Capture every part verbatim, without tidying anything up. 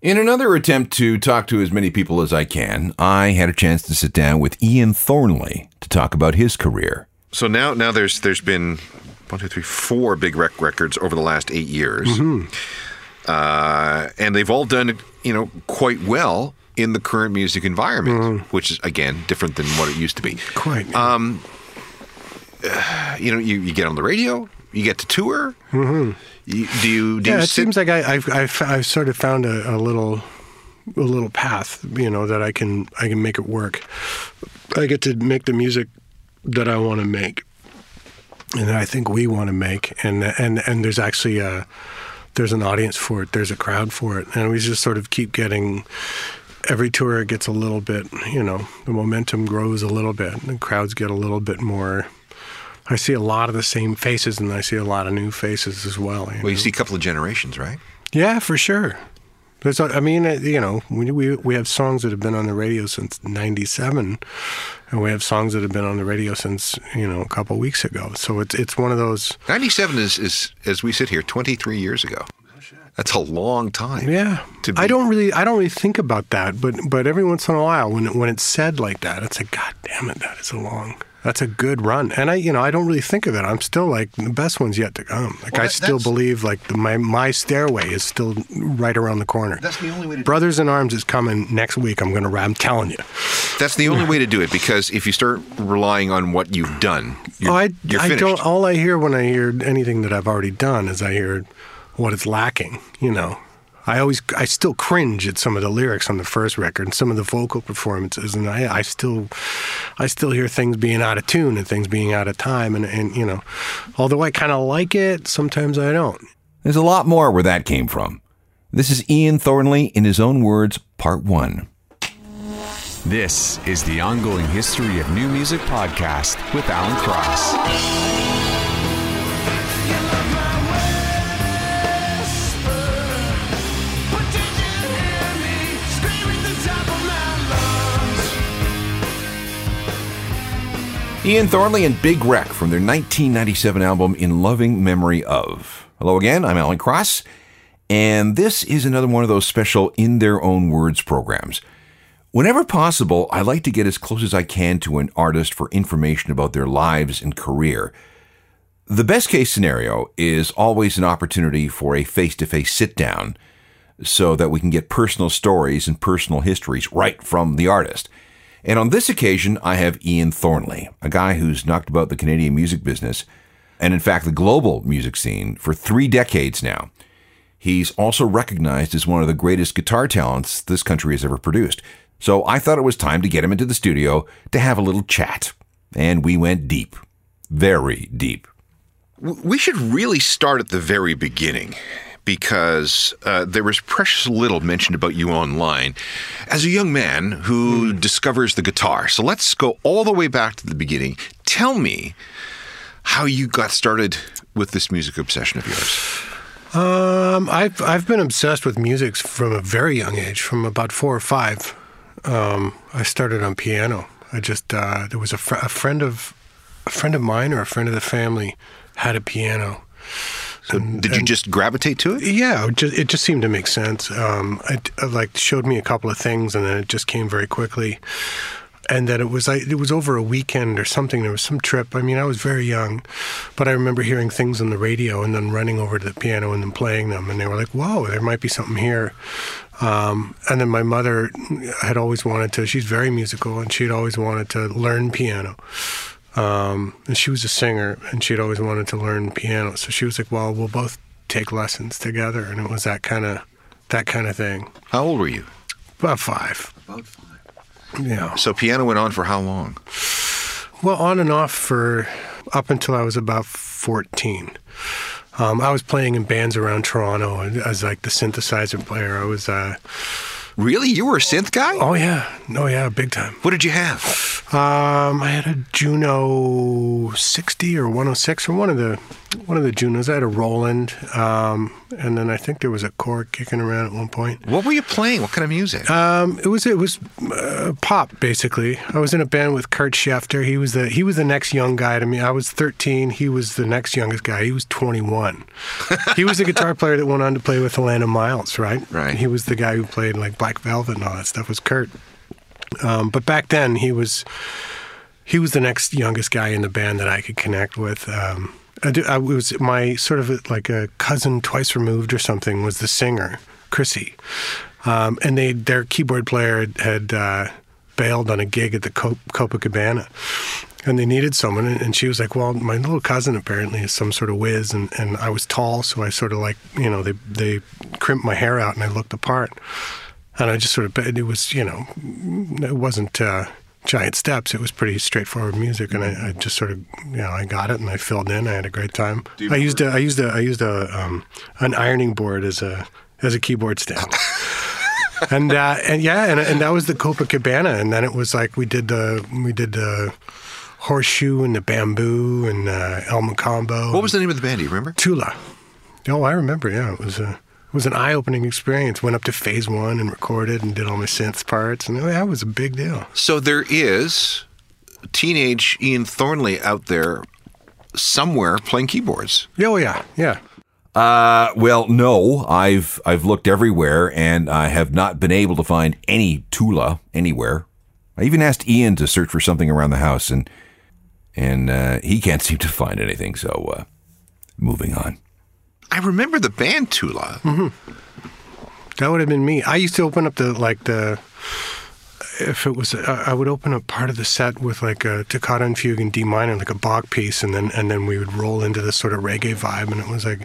In another attempt to talk to as many people as I can, I had a chance to sit down with Ian Thornley to talk about his career. So now now there's there's been one, two, three, four Big Wreck records over the last eight years. Mm-hmm. Uh, and they've all done, you know, quite well in the current music environment, mm. which is, again, different than what it used to be. Quite. Um, uh, you know, you, you get on the radio, you get to tour. Mm-hmm. You, do you? Do yeah, you it sit- seems like I, I've, I've, I've sort of found a, a little, a little path. You know, that I can, I can make it work. I get to make the music that I want to make, and that I think we want to make, and and and there's actually a, there's an audience for it. There's a crowd for it, and we just sort of keep getting. Every tour it gets a little bit, you know, the momentum grows a little bit, and the crowds get a little bit more. I see a lot of the same faces, and I see a lot of new faces as well. You well, know? You see a couple of generations, right? Yeah, for sure. There's, I mean, you know, we, we we have songs that have been on the radio since ninety-seven, and we have songs that have been on the radio since, you know, a couple of weeks ago. So it's it's one of those. ninety-seven is, is as we sit here, twenty-three years ago. That's a long time. Yeah, to be. I don't really, I don't really think about that, but but every once in a while, when it, when it's said like that, it's like, God damn it, that is a long. That's a good run, and I, you know, I don't really think of it. I'm still like the best one's yet to come. Like well, that, I still believe like the, my my stairway is still right around the corner. That's the only way to. Brothers do it. In Arms is coming next week. I'm gonna. I'm telling you. That's the only way to do it, because if you start relying on what you've done, you're, oh, I, you're finished. I don't. All I hear when I hear anything that I've already done is I hear what it's lacking. You know, I always, I still cringe at some of the lyrics on the first record and some of the vocal performances, and I, I still, I still hear things being out of tune and things being out of time, and, and you know, although I kind of like it, sometimes I don't. There's a lot more where that came from. This is Ian Thornley in his own words, part one. This is the Ongoing History of New Music podcast with Alan Cross. Ian Thornley and Big Wreck from their nineteen ninety-seven album In Loving Memory Of. Hello again, I'm Alan Cross, and this is another one of those special In Their Own Words programs. Whenever possible, I like to get as close as I can to an artist for information about their lives and career. The best case scenario is always an opportunity for a face-to-face sit-down so that we can get personal stories and personal histories right from the artist. And on this occasion, I have Ian Thornley, a guy who's knocked about the Canadian music business, and in fact, the global music scene, for three decades now. He's also recognized as one of the greatest guitar talents this country has ever produced. So I thought it was time to get him into the studio to have a little chat. And we went deep. Very deep. We should really start at the very beginning, because uh, there was precious little mentioned about you online as a young man who mm. discovers the guitar. So let's go all the way back to the beginning. Tell me how you got started with this music obsession of yours. Um, I've, I've been obsessed with music from a very young age, from about four or five. Um, I started on piano. I just, uh, there was a, fr- a friend of, a friend of mine or a friend of the family had a piano. So and, did you and, just gravitate to it? Yeah, it just, it just seemed to make sense. Um, it, it like showed me a couple of things, and then it just came very quickly. And then it was it was over a weekend or something. There was some trip. I mean, I was very young, but I remember hearing things on the radio and then running over to the piano and then playing them. And they were like, whoa, there might be something here. Um, and then my mother had always wanted to, she's very musical, and she'd always wanted to learn piano. Um, and she was a singer, and she'd always wanted to learn piano. So she was like, well, we'll both take lessons together. And it was that kind of that kind of thing. How old were you? About five. About five. Yeah. So piano went on for how long? Well, on and off for up until I was about fourteen. Um, I was playing in bands around Toronto as like the synthesizer player. I was. Uh, really? You were a synth guy? Oh yeah, oh yeah, big time. What did you have? Um, I had a Juno sixty or one oh six or one of the one of the Junos. I had a Roland, um, and then I think there was a Korg kicking around at one point. What were you playing? What kind of music? Um, it was it was uh, pop basically. I was in a band with Kurt Schefter. He was the he was the next young guy to me. I was thirteen. He was the next youngest guy. He was twenty-one. He was the guitar player that went on to play with Alana Miles, right? Right. He was the guy who played like Black Velvet and all that stuff was Kurt. Um, but back then he was he was the next youngest guy in the band that I could connect with. Um, I do, I, it was my sort of like a cousin twice removed or something was the singer Chrissy, um, and they their keyboard player had uh, bailed on a gig at the Cop- Copacabana. And they needed someone, and she was like, well, my little cousin apparently is some sort of whiz, and, and I was tall, so I sort of like, you know, they they crimped my hair out, and I looked the part. And I just sort of, it was, you know, it wasn't uh, giant steps. It was pretty straightforward music, and I, I just sort of, you know, I got it, and I filled in. I had a great time. I used a, I used a, I used a um, an ironing board as a as a keyboard stand. and uh, and yeah, and and that was the Copacabana, and then it was like we did the we did the. Horseshoe and the Bamboo and uh, El Macombo. What was the name of the band? Do you remember? Tula. Oh, I remember. Yeah, it was a it was an eye-opening experience. Went up to Phase One and recorded and did all my synth parts, and that was a big deal. So there is teenage Ian Thornley out there somewhere playing keyboards. Oh yeah, yeah. Uh, well, no. I've I've looked everywhere, and I have not been able to find any Tula anywhere. I even asked Ian to search for something around the house, and. And uh, he can't seem to find anything, so uh, moving on. I remember the band Tula. Mm-hmm. That would have been me. I used to open up the, like, the, if it was, I would open up part of the set with, like, a Toccata and Fugue in D minor, like a Bach piece, and then and then we would roll into this sort of reggae vibe, and it was like,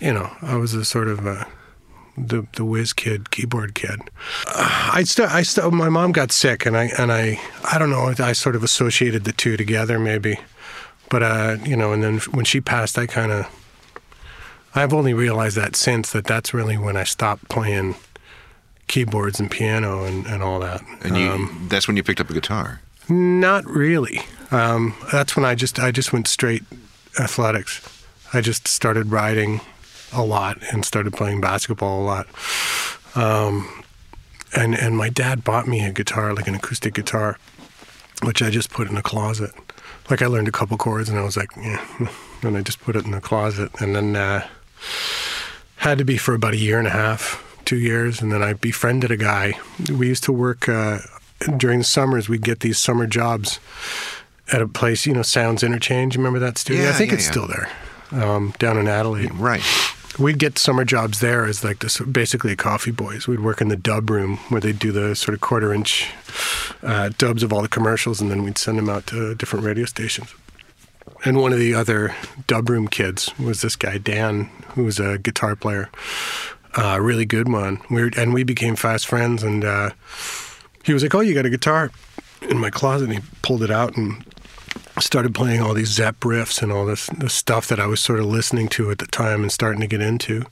you know, I was a sort of a... The the whiz kid, keyboard kid. Uh, I still, I still. My mom got sick, and I and I, I don't know. I sort of associated the two together, maybe. But uh, you know, and then when she passed, I kind of. I've only realized that since that that's really when I stopped playing keyboards and piano and, and all that. And you, um, that's when you picked up a guitar. Not really. Um, that's when I just I just went straight athletics. I just started riding a lot and started playing basketball a lot. Um, and and my dad bought me a guitar, like an acoustic guitar, which I just put in a closet. Like I learned a couple chords and I was like, yeah, and I just put it in the closet. And then uh, had to be for about a year and a half, two years. And then I befriended a guy. We used to work uh, during the summers. We'd get these summer jobs at a place, you know, Sounds Interchange. Remember that studio? Yeah, I think yeah, it's yeah. still there um, down in Adelaide. Right. We'd get summer jobs there as like this, basically coffee boys. We'd work in the dub room where they'd do the sort of quarter inch uh, dubs of all the commercials, and then we'd send them out to different radio stations. And one of the other dub room kids was this guy, Dan, who was a guitar player, a uh, really good one. We were, and we became fast friends, and uh, he was like, oh, you got a guitar in my closet, and he pulled it out and started playing all these Zepp riffs and all this, this stuff that I was sort of listening to at the time and starting to get into.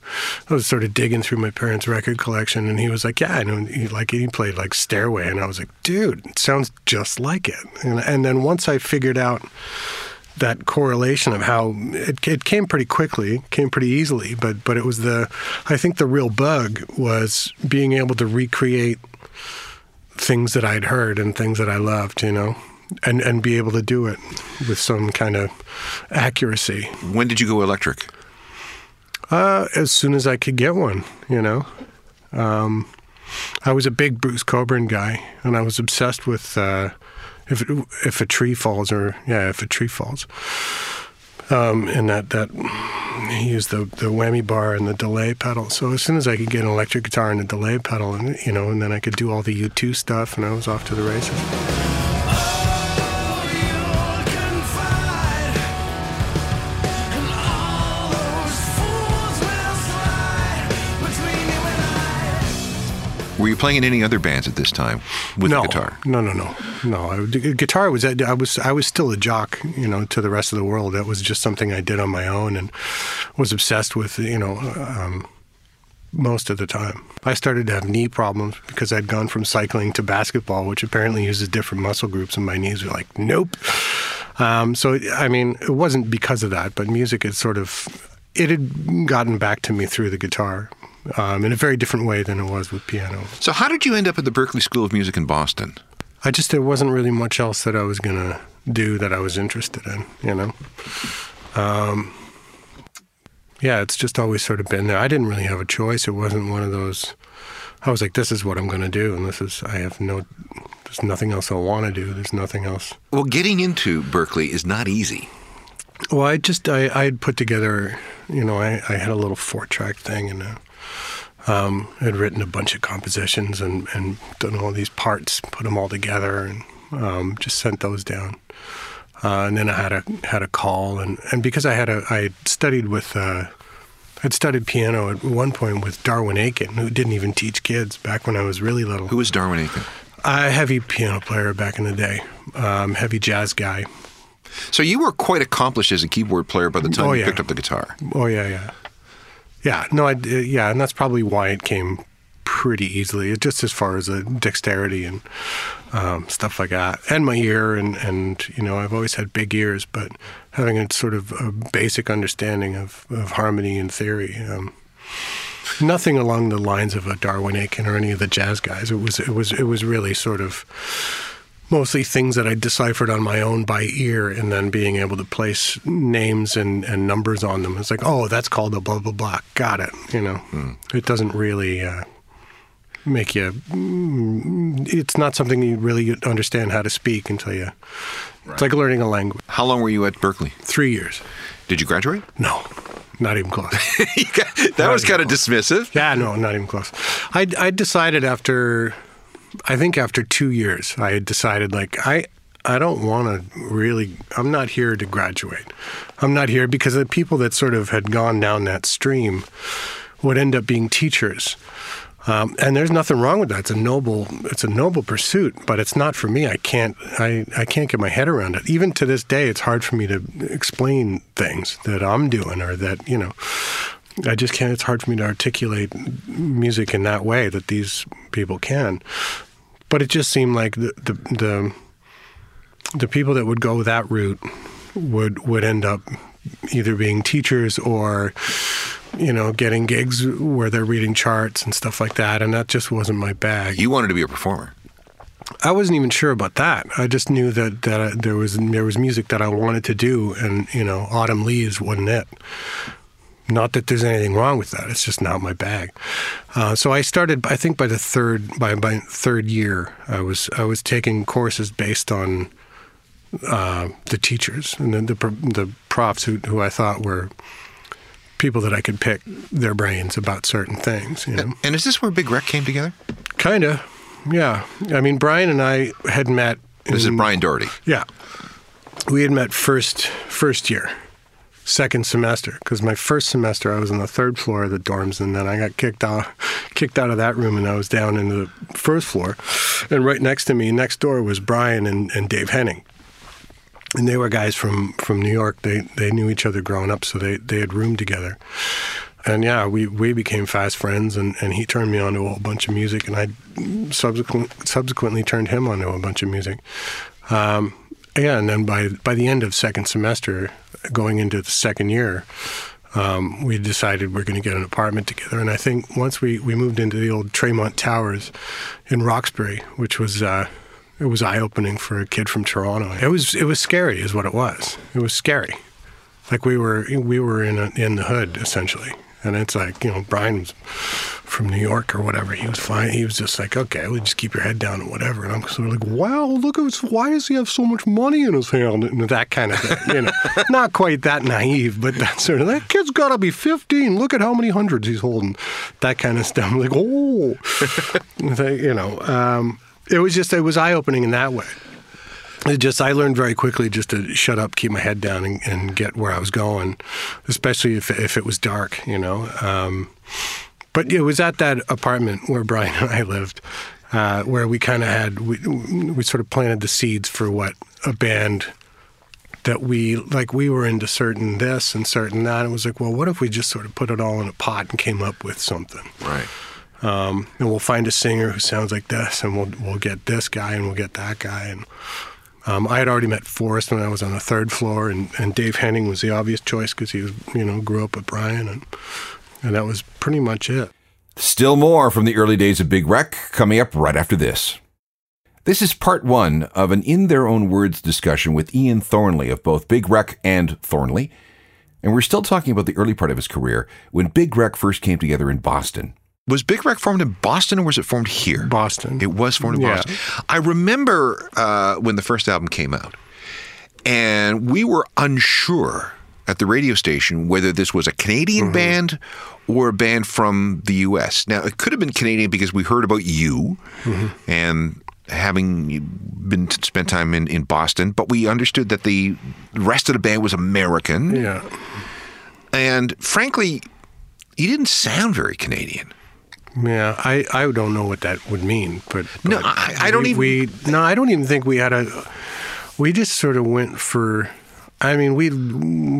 I was sort of digging through my parents' record collection, and he was like, yeah, I know. He, like, he played like Stairway, and I was like, dude, it sounds just like it. And, and then once I figured out that correlation of how it, it came pretty quickly, came pretty easily, but, but it was the, I think the real bug was being able to recreate things that I'd heard and things that I loved, you know? And and be able to do it with some kind of accuracy. When did you go electric? Uh, as soon as I could get one, you know. Um, I was a big Bruce Coburn guy, and I was obsessed with uh, if it, if a tree falls, or yeah, if a tree falls. Um, and that, that he used the, the whammy bar and the delay pedal. So as soon as I could get an electric guitar and a delay pedal, and you know, and then I could do all the U two stuff, and I was off to the races. Were you playing in any other bands at this time with no, the guitar? No, no, no, no. I, guitar was I was I was still a jock, you know, to the rest of the world. That was just something I did on my own and was obsessed with, you know, um, most of the time. I started to have knee problems because I'd gone from cycling to basketball, which apparently uses different muscle groups, and my knees were like, nope. Um, so I mean, it wasn't because of that, but music had sort of it had gotten back to me through the guitar. Um, in a very different way than it was with piano. So how did you end up at the Berklee School of Music in Boston? I just, there wasn't really much else that I was going to do that I was interested in, you know? Um, yeah, it's just always sort of been there. I didn't really have a choice. It wasn't one of those, I was like, this is what I'm going to do, and this is, I have no, there's nothing else I want to do. There's nothing else. Well, getting into Berklee is not easy. Well, I just, I had put together, you know, I, I had a little four-track thing, and a, Um, I'd written a bunch of compositions and, and done all these parts, put them all together, and um, just sent those down. Uh, and then I had a had a call, and, and because I had a I studied with uh, I'd studied piano at one point with Darwin Aiken, who didn't even teach kids back when I was really little. Who was Darwin Aiken? A heavy piano player back in the day, um, heavy jazz guy. So you were quite accomplished as a keyboard player by the time oh, yeah. you picked up the guitar. Oh yeah, yeah. Yeah, no, I, yeah, and that's probably why it came pretty easily, just as far as the dexterity and um, stuff like that, and my ear, and, and, you know, I've always had big ears, but having a sort of a basic understanding of, of harmony and theory, um, nothing along the lines of a Darwin Aiken or any of the jazz guys. It was, it was, it was really sort of mostly things that I deciphered on my own by ear, and then being able to place names and, and numbers on them. It's like, oh, that's called a blah, blah, blah. Got it. You know, mm. It doesn't really uh, make you... It's not something you really understand how to speak until you... Right. It's like learning a language. How long were you at Berklee? Three years. Did you graduate? No. Not even close. got, that not was kind of dismissive. Yeah, no, not even close. I, I decided after... I think after two years, I had decided, like, I I don't want to really, I'm not here to graduate. I'm not here because the people that sort of had gone down that stream would end up being teachers. Um, and there's nothing wrong with that. It's a noble, it's a noble pursuit, but it's not for me. I can't, I, I can't get my head around it. Even to this day, it's hard for me to explain things that I'm doing, or that, you know, I just can't, it's hard for me to articulate music in that way that these people can. But it just seemed like the the the, the people that would go that route would would end up either being teachers or, you know, getting gigs where they're reading charts and stuff like that, and that just wasn't my bag. You wanted to be a performer. I wasn't even sure about that. I just knew that, that I, there was there was music that I wanted to do, and, you know, Autumn Leaves wasn't it. Not that there's anything wrong with that. It's just not my bag. Uh, so I started. I think by the third by by third year, I was I was taking courses based on uh, the teachers and the the, the profs who, who I thought were people that I could pick their brains about certain things. You know? And is this where Big Wreck came together? Kinda, yeah. I mean, Brian and I had met. In, this is Brian Doherty. Yeah, we had met first first year. Second semester, because my first semester I was on the third floor of the dorms, and then I got kicked out, kicked out of that room, and I was down in the first floor. And right next to me, next door, was Brian and, and Dave Henning, and they were guys from, from New York. They they knew each other growing up, so they, they had roomed together. And yeah, we, we became fast friends, and, and he turned me on to a whole bunch of music, and I subsequent, subsequently turned him on to a bunch of music. Um, yeah, and then by by the end of second semester, going into the second year, um, we decided we're going to get an apartment together. And I think once we, we moved into the old Tremont Towers in Roxbury, which was uh, it was eye-opening for a kid from Toronto. It was it was scary, is what it was. It was scary, like we were we were in a, in the hood essentially. And it's like, you know, Brian was from New York or whatever. He was fine. He was just like, okay, well, just keep your head down and whatever. And I'm sort of like, wow, look, why does he have so much money in his hand? And that kind of thing, you know. Not quite that naive, but that sort of, that kid's got to be fifteen. Look at how many hundreds he's holding. That kind of stuff. I'm like, oh. You know, um, it was just, it was eye-opening in that way. It just, I learned very quickly just to shut up, keep my head down, and, and get where I was going, especially if if it was dark, you know. Um, but it was at that apartment where Brian and I lived, uh, where we kind of had we we sort of planted the seeds for what a band that we like. We were into certain this and certain that. It was like, well, what if we just sort of put it all in a pot and came up with something, right? Um, and we'll find a singer who sounds like this, and we'll we'll get this guy, and we'll get that guy, and. Um, I had already met Forrest when I was on the third floor, and, and Dave Henning was the obvious choice because he was, you know, grew up with Brian, and and that was pretty much it. Still more from the early days of Big Wreck coming up right after this. This is part one of an In Their Own Words discussion with Ian Thornley of both Big Wreck and Thornley, and we're still talking about the early part of his career when Big Wreck first came together in Boston. Was Big Wreck formed in Boston or was it formed here? Boston. It was formed in Boston. Yeah. I remember uh, when the first album came out, and we were unsure at the radio station whether this was a Canadian mm-hmm. band or a band from the U S Now, it could have been Canadian because we heard about you mm-hmm. and having been spent time in, in Boston, but we understood that the rest of the band was American. Yeah. And frankly, you didn't sound very Canadian. Yeah, I, I don't know what that would mean, but, but no, I, I don't we, even. We, no, I don't even think we had a. We just sort of went for. I mean, we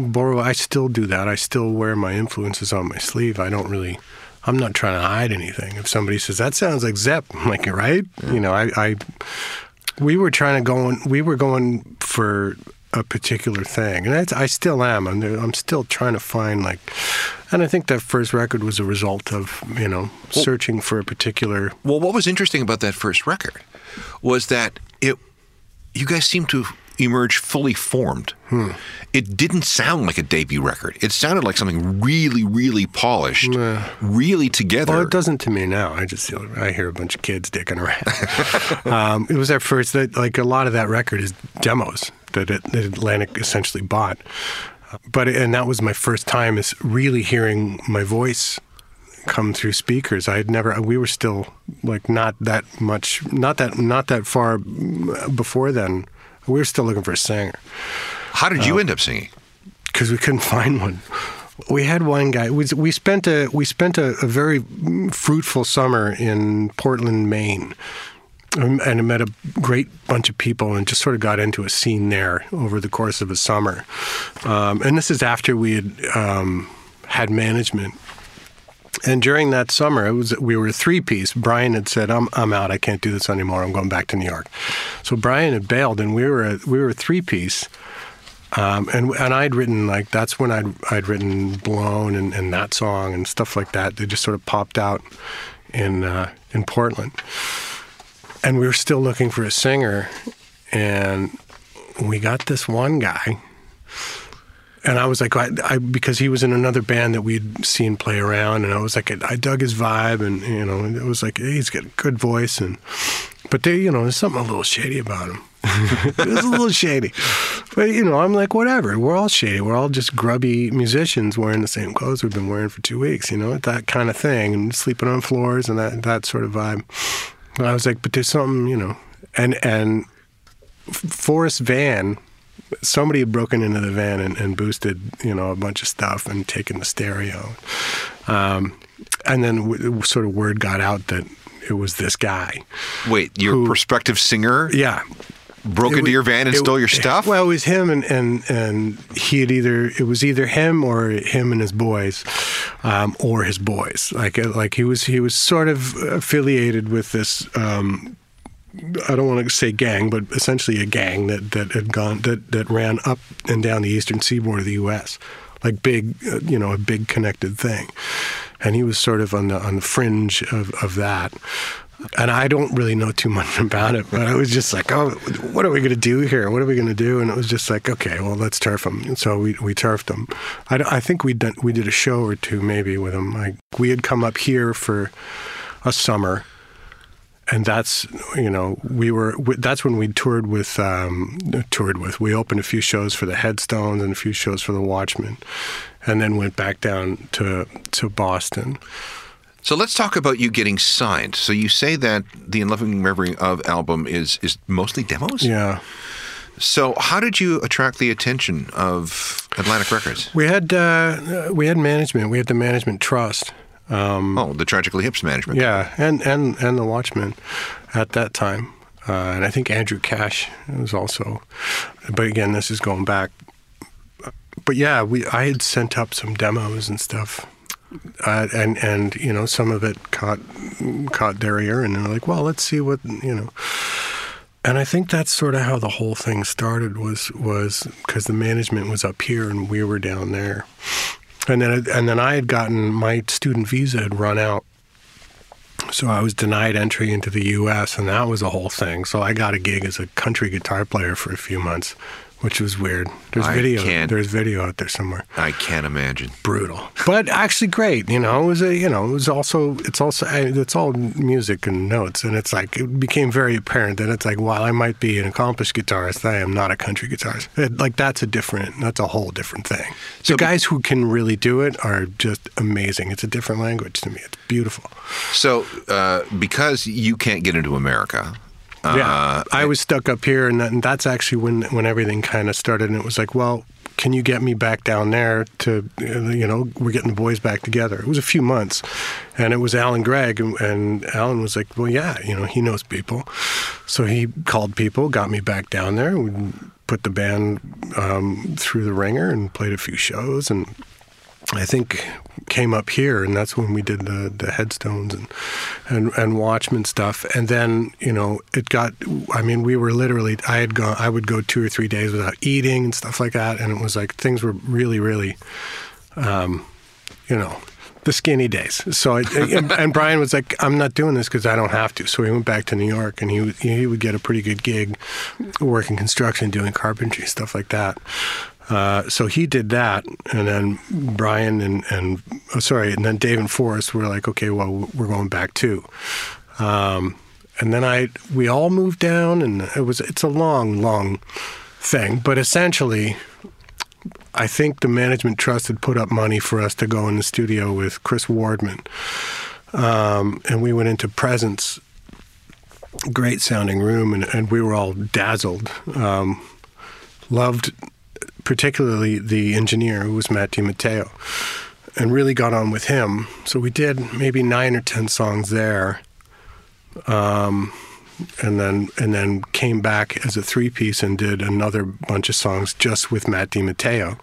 borrow. I still do that. I still wear my influences on my sleeve. I don't really. I'm not trying to hide anything. If somebody says that sounds like Zepp, I'm like, you're right. Yeah. You know, I, I. We were trying to go. We were going for a particular thing, and that's, I still am. I'm. I'm still trying to find like. And I think that first record was a result of, you know, well, searching for a particular... Well, what was interesting about that first record was that it, you guys seemed to emerge fully formed. Hmm. It didn't sound like a debut record. It sounded like something really, really polished, uh, really together. Well, it doesn't to me now. I just I hear a bunch of kids dicking around. um, it was our first... Like, a lot of that record is demos that, it, that Atlantic essentially bought. But and that was my first time is really hearing my voice come through speakers. I had never. We were still like not that much, not that not that far before then. We were still looking for a singer. How did you um, end up singing? Because we couldn't find one. We had one guy. We, we spent a we spent a, a very fruitful summer in Portland, Maine. And I met a great bunch of people and just sort of got into a scene there over the course of a summer. Um, and this is after we had um, had management. And during that summer, it was we were a three-piece. Brian had said, I'm I'm out. I can't do this anymore. I'm going back to New York. So Brian had bailed, and we were a, we were a three-piece. Um, and and I'd written, like, that's when I'd, I'd written Blown and, and that song and stuff like that. They just sort of popped out in uh, in Portland. And we were still looking for a singer, and we got this one guy. And I was like, I, I because he was in another band that we'd seen play around, and I was like, I, I dug his vibe, and you know, it was like, hey, he's got a good voice, and but they, you know, there's something a little shady about him. It was a little shady, but you know, I'm like, whatever. We're all shady. We're all just grubby musicians wearing the same clothes we've been wearing for two weeks, you know, that kind of thing, and sleeping on floors and that that sort of vibe. And I was like, but there's something, you know. And and Forrest's van, somebody had broken into the van and, and boosted, you know, a bunch of stuff and taken the stereo. Um, and then w- sort of word got out that it was this guy. Wait, your who, prospective singer? Yeah. Broke it into was, your van and it, stole your stuff? Well, it was him and, and, and he had either, it was either him or him and his boys, um, or his boys. Like like he was he was sort of affiliated with this, um, I don't want to say gang, but essentially a gang that, that had gone, that, that ran up and down the eastern seaboard of the U S Like big, you know, a big connected thing. And he was sort of on the, on the fringe of, of that. And I don't really know too much about it, but I was just like, oh, what are we going to do here? What are we going to do? And it was just like, okay, well, let's turf them. And so we we turfed them. I, I think we did, we did a show or two maybe with them. I, we had come up here for a summer. And that's, you know, we were, that's when we toured with, um, toured with, we opened a few shows for the Headstones and a few shows for the Watchmen, and then went back down to to Boston. So let's talk about you getting signed. So you say that the In Loving Memory of album is, is mostly demos? Yeah. So how did you attract the attention of Atlantic Records? We had, uh, we had management. We had the Management Trust. Um, oh, the Tragically Hip's management. Yeah, and, and, and the Watchmen at that time. Uh, and I think Andrew Cash was also. But again, this is going back. But yeah, we I had sent up some demos and stuff. Uh, and, and, you know, some of it caught caught their ear. And they were like, well, let's see what, you know. And I think that's sort of how the whole thing started, was was because the management was up here and we were down there. And then, and then I had gotten, my student visa had run out, so I was denied entry into the U S, and that was a whole thing. So I got a gig as a country guitar player for a few months, which was weird. There's I video. Can't, there's video out there somewhere. I can't imagine. Brutal, but actually great. You know, it was a, you know, it was also, it's also, it's all music and notes, and it's like, it became very apparent that it's like, while I might be an accomplished guitarist, I am not a country guitarist. It, like that's a different, that's a whole different thing. So the guys who can really do it are just amazing. It's a different language to me. It's beautiful. So uh, because you can't get into America. Yeah, uh, I was stuck up here, and, that, and that's actually when, when everything kind of started, and it was like, well, can you get me back down there to, you know, we're getting the boys back together. It was a few months, and it was Alan Gregg, and, and Alan was like, well, yeah, you know, he knows people. So he called people, got me back down there, we put the band um, through the ringer and played a few shows, and I think came up here, and that's when we did the, the Headstones and, and and Watchmen stuff. And then, you know, it got, I mean, we were literally, I had gone, I would go two or three days without eating and stuff like that. And it was like, things were really, really, um, you know, the skinny days. So, I, and, and Brian was like, I'm not doing this because I don't have to. So he went back to New York, and he, he would get a pretty good gig working construction, doing carpentry, stuff like that. Uh, so he did that, and then Brian and, and oh, sorry, and then Dave and Forrest were like, okay, well, we're going back too. Um, and then I, we all moved down, and it was, it's a long, long thing, but essentially, I think the Management Trust had put up money for us to go in the studio with Chris Wardman, um, and we went into Presence, great sounding room, and, and we were all dazzled, um, loved. Particularly the engineer, who was Matt DiMatteo, and really got on with him. So we did maybe nine or ten songs there, um, and then and then came back as a three-piece and did another bunch of songs just with Matt DiMatteo,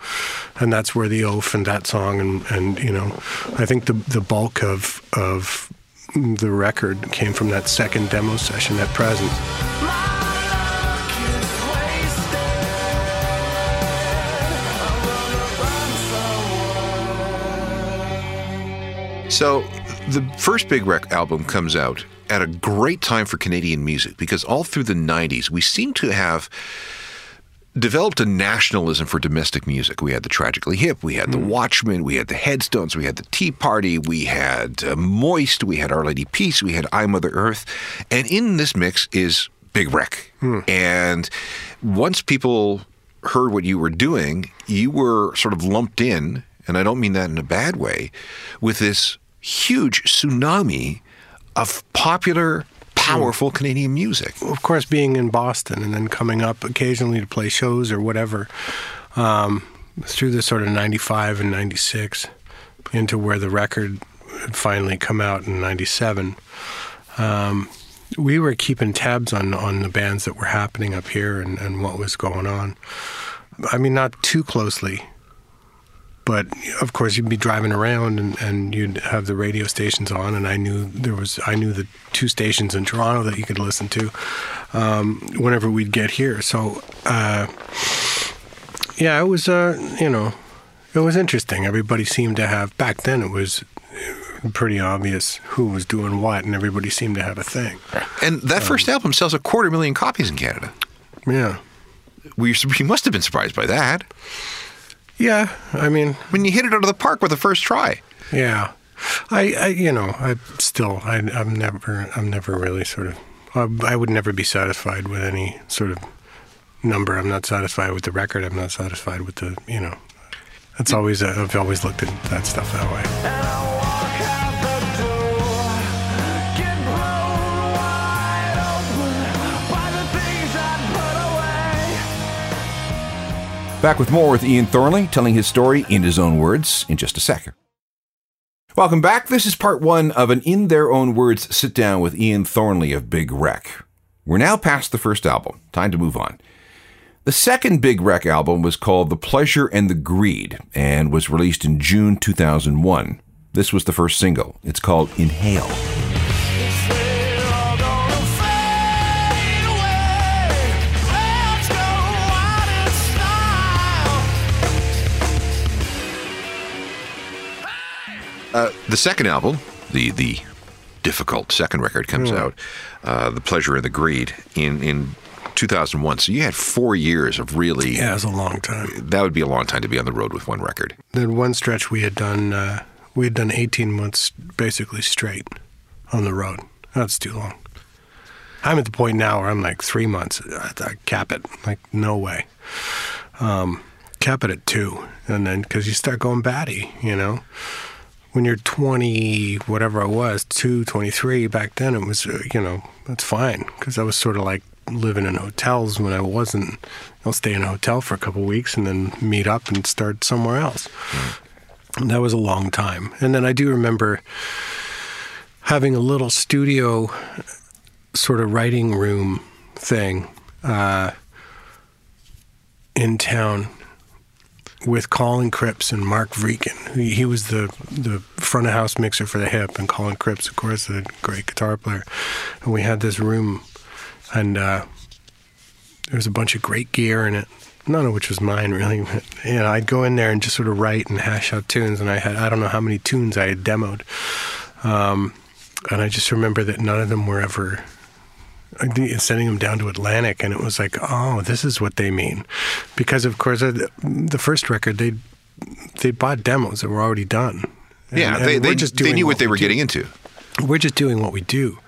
and that's where the Oaf and that song and, and you know, I think the the bulk of of the record came from that second demo session at Presence. So the first Big Wreck album comes out at a great time for Canadian music, because all through the nineties, we seem to have developed a nationalism for domestic music. We had the Tragically Hip, we had the Watchmen, we had the Headstones, we had the Tea Party, we had uh, Moist, we had Our Lady Peace, we had I Mother Earth. And in this mix is Big Wreck. Hmm. And once people heard what you were doing, you were sort of lumped in, and I don't mean that in a bad way, with this huge tsunami of popular, powerful Canadian music. Of course, being in Boston and then coming up occasionally to play shows or whatever, um, through the sort of ninety-five and ninety-six, into where the record had finally come out in ninety-seven. Um, we were keeping tabs on, on the bands that were happening up here and, and what was going on. I mean, not too closely. But, of course, you'd be driving around, and, and you'd have the radio stations on, and I knew there was, I knew the two stations in Toronto that you could listen to um, whenever we'd get here. So, uh, yeah, it was, uh, you know, it was interesting. Everybody seemed to have, back then it was pretty obvious who was doing what, and everybody seemed to have a thing. And that first um, album sells a quarter million copies in Canada. Yeah. We, you must have been surprised by that. Yeah, I mean... When you hit it out of the park with the first try. Yeah. I, I you know, I still, I, I'm never, I'm never really sort of... I, I would never be satisfied with any sort of number. I'm not satisfied with the record. I'm not satisfied with the, you know... It's always, uh, I've always looked at that stuff that way. And I walk out the door, get blown wide open by the things I put away. Back with more with Ian Thornley, telling his story in his own words in just a second. Welcome back. This is part one of an In Their Own Words sit-down with Ian Thornley of Big Wreck. We're now past the first album. Time to move on. The second Big Wreck album was called The Pleasure and the Greed and was released in June two thousand one. This was the first single. It's called Inhale. Uh, the second album, the the difficult second record, comes mm. out, uh, The Pleasure and the Greed, in in. two thousand one. So you had four years of really... Yeah, it was a long time. That would be a long time to be on the road with one record. Then one stretch we had done, uh, we had done eighteen months basically straight on the road. That's too long. I'm at the point now where I'm like three months. I, I cap it. Like, no way. Um, cap it at two. And then, because you start going batty, you know? When you're twenty, whatever I was, two, twenty-three, back then it was, uh, you know, that's fine. Because I was sort of like, living in hotels when I wasn't. I'll stay in a hotel for a couple of weeks and then meet up and start somewhere else. Mm. And that was a long time. And then I do remember having a little studio sort of writing room thing uh, in town with Colin Cripps and Mark Vreekin. He, he was the, the front of house mixer for the Hip, and Colin Cripps, of course, a great guitar player. And we had this room. And uh, there was a bunch of great gear in it, none of which was mine, really. But, you know, I'd go in there and just sort of write and hash out tunes, and I had, I don't know how many tunes I had demoed. Um, and I just remember that none of them were ever... I'd be sending them down to Atlantic, and it was like, oh, this is what they mean. Because, of course, the first record, they they bought demos that were already done. And, yeah, they, they, just they knew what, what they were we getting into. We're just doing what we do.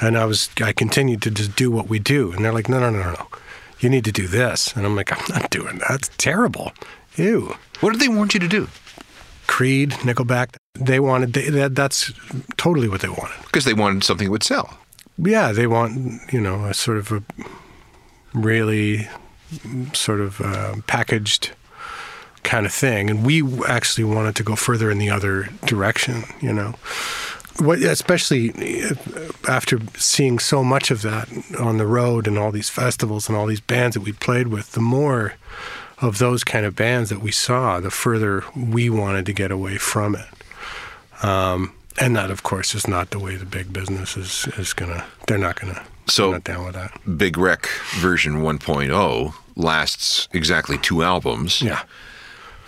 And I was, I continued to just do what we do. And they're like, no, no, no, no, no. You need to do this. And I'm like, I'm not doing that. It's terrible. Ew. What did they want you to do? Creed, Nickelback. They wanted, they, that, that's totally what they wanted. Because they wanted something that would sell. Yeah, they want, you know, a sort of a really sort of uh, packaged kind of thing. And we actually wanted to go further in the other direction, you know. What, especially after seeing so much of that on the road and all these festivals and all these bands that we played with, the more of those kind of bands that we saw, the further we wanted to get away from it. Um, and that, of course, is not the way the big business is, is going to... They're not going to... So, not down with that. Big Wreck version one point oh lasts exactly two albums. Yeah.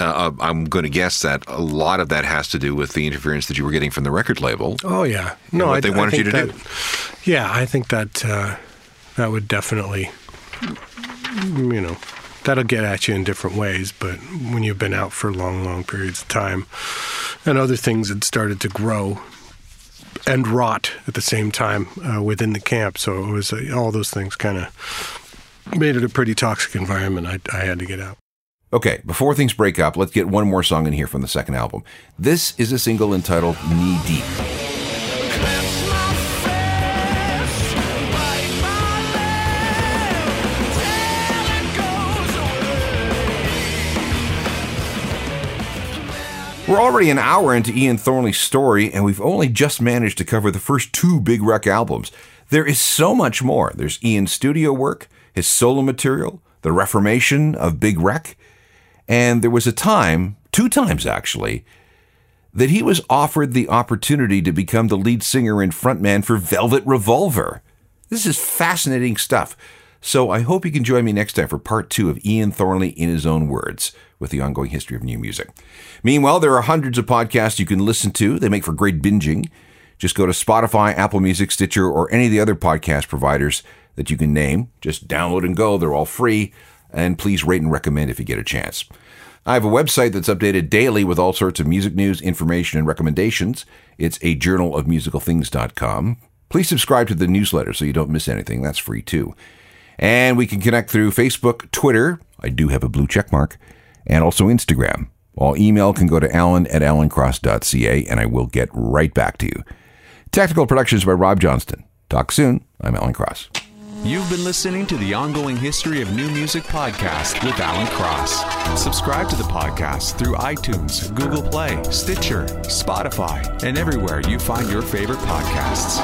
Uh, I'm going to guess that a lot of that has to do with the interference that you were getting from the record label. Oh, yeah. No, what I, they wanted I think you to that, do. Yeah, I think that uh, that would definitely, you know, that'll get at you in different ways. But when you've been out for long, long periods of time and other things had started to grow and rot at the same time uh, within the camp. So it was uh, all those things kind of made it a pretty toxic environment. I, I had to get out. Okay, before things break up, let's get one more song in here from the second album. This is a single entitled Knee Deep. We're already an hour into Ian Thornley's story, and we've only just managed to cover the first two Big Wreck albums. There is so much more. There's Ian's studio work, his solo material, the reformation of Big Wreck. And there was a time, two times actually, that he was offered the opportunity to become the lead singer and frontman for Velvet Revolver. This is fascinating stuff. So I hope you can join me next time for part two of Ian Thornley in his own words with the ongoing history of new music. Meanwhile, there are hundreds of podcasts you can listen to. They make for great binging. Just go to Spotify, Apple Music, Stitcher, or any of the other podcast providers that you can name. Just download and go. They're all free. And please rate and recommend if you get a chance. I have a website that's updated daily with all sorts of music news, information, and recommendations. It's a journal of musical things dot com. Please subscribe to the newsletter so you don't miss anything. That's free too. And we can connect through Facebook, Twitter. I do have a blue check mark. And also Instagram. All email can go to alan at alancross dot c a, and I will get right back to you. Technical productions by Rob Johnston. Talk soon. I'm Alan Cross. You've been listening to the Ongoing History of New Music podcast with Alan Cross. Subscribe to the podcast through iTunes, Google Play, Stitcher, Spotify, and everywhere you find your favorite podcasts.